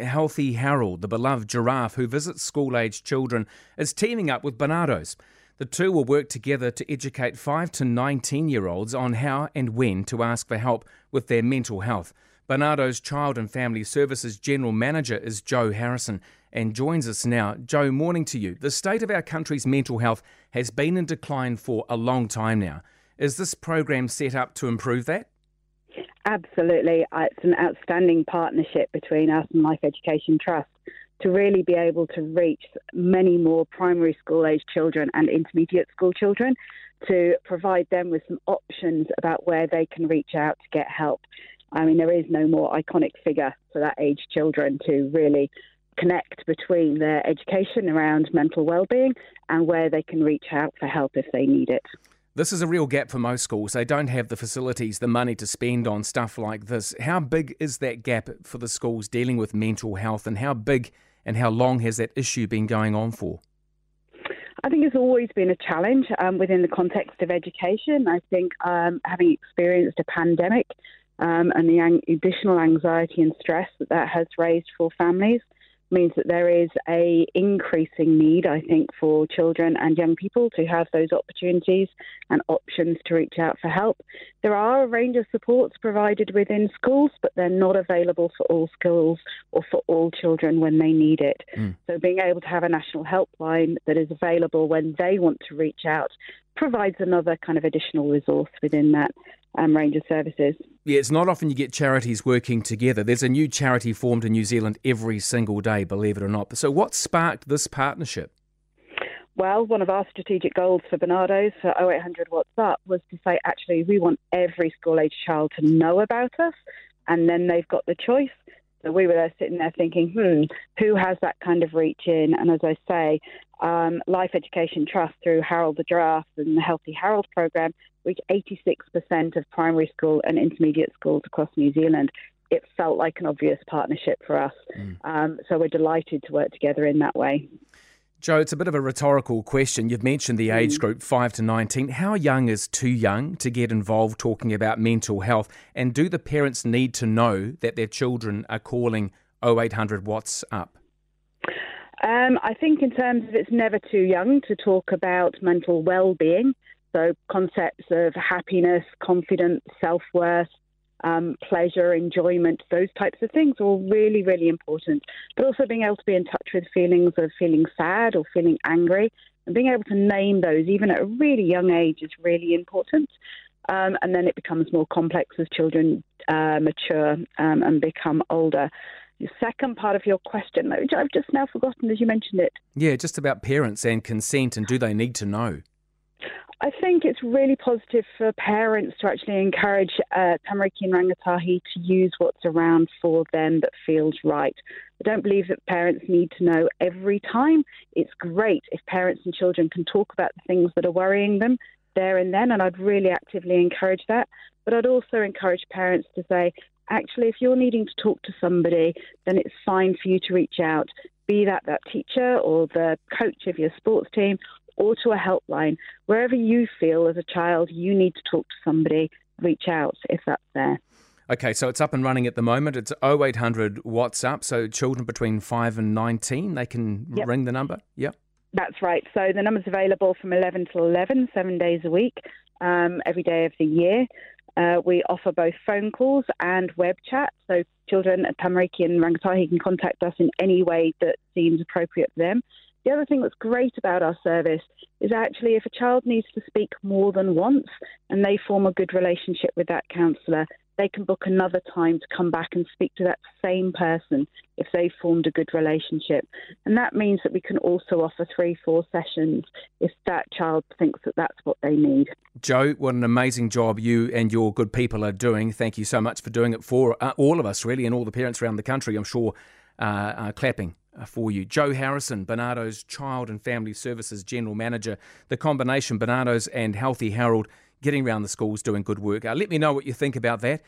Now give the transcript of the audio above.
Healthy Harold, the beloved giraffe who visits school-aged children, is teaming up with Barnardo's. The two will work together to educate 5 to 19-year-olds on how and when to ask for help with their mental health. Barnardo's Child and Family Services General Manager is Joe Harrison and joins us now. Joe, morning to you. The state of our country's mental health has been in decline for a long time now. Is this program set up to improve that? Absolutely. It's an outstanding partnership between us and Life Education Trust to really be able to reach many more primary school age children and intermediate school children, to provide them with some options about where they can reach out to get help. I mean, there is no more iconic figure for that age children to really connect between their education around mental wellbeing and where they can reach out for help if they need it. This is a real gap for most schools. They don't have the facilities, the money to spend on stuff like this. How big is that gap for the schools dealing with mental health, and how big and how long has that issue been going on for? I think it's always been a challenge within the context of education. I think having experienced a pandemic and the additional anxiety and stress that has raised for families means that there is an increasing need, I think, for children and young people to have those opportunities and options to reach out for help. There are a range of supports provided within schools, but they're not available for all schools or for all children when they need it. So being able to have a national helpline that is available when they want to reach out provides another kind of additional resource within that range of services. Yeah, it's not often you get charities working together. There's a new charity formed in New Zealand every single day, believe it or not. So what sparked this partnership? Well, one of our strategic goals for Barnardo's, for 0800 What's Up, was to say, actually, we want every school-age child to know about us, and then they've got the choice. So we were there sitting there thinking, who has that kind of reach in? And as I say, Life Education Trust, through Harold the Giraffe and the Healthy Harold program, reach 86% of primary school and intermediate schools across New Zealand. It felt like an obvious partnership for us. So we're delighted to work together in that way. Joe, it's a bit of a rhetorical question. You've mentioned the age group 5 to 19. How young is too young to get involved talking about mental health? And do the parents need to know that their children are calling 0800 What's Up? I think in terms of, it's never too young to talk about mental well-being. So concepts of happiness, confidence, self-worth, pleasure, enjoyment, those types of things are all really, really important. But also being able to be in touch with feelings of feeling sad or feeling angry, and being able to name those even at a really young age is really important. And then it becomes more complex as children mature and become older. The second part of your question, which I've just now forgotten as you mentioned it. Yeah, just about parents and consent, and do they need to know? I think it's really positive for parents to actually encourage Tamariki and Rangatahi to use what's around for them that feels right. I don't believe that parents need to know every time. It's great if parents and children can talk about the things that are worrying them there and then, and I'd really actively encourage that. But I'd also encourage parents to say, actually, if you're needing to talk to somebody, then it's fine for you to reach out, be that teacher or the coach of your sports team, or to a helpline. Wherever you feel as a child you need to talk to somebody, reach out if that's there. Okay, so it's up and running at the moment. It's 0800 What's Up, so children between 5 and 19, they can ring the number? Yep. That's right. So the number's available from 11 till 11, 7 days a week, every day of the year. We offer both phone calls and web chat, so children at Tamariki and Rangatahi can contact us in any way that seems appropriate for them. The other thing that's great about our service is actually if a child needs to speak more than once and they form a good relationship with that counsellor, they can book another time to come back and speak to that same person if they've formed a good relationship. And that means that we can also offer 3-4 sessions if that child thinks that that's what they need. Joe, what an amazing job you and your good people are doing. Thank you so much for doing it for all of us, really, and all the parents around the country, I'm sure, are clapping for you. Joe Harrison, Barnardo's Child and Family Services General Manager. The combination, Barnardo's and Healthy Harold, getting around the schools doing good work. Let me know what you think about that.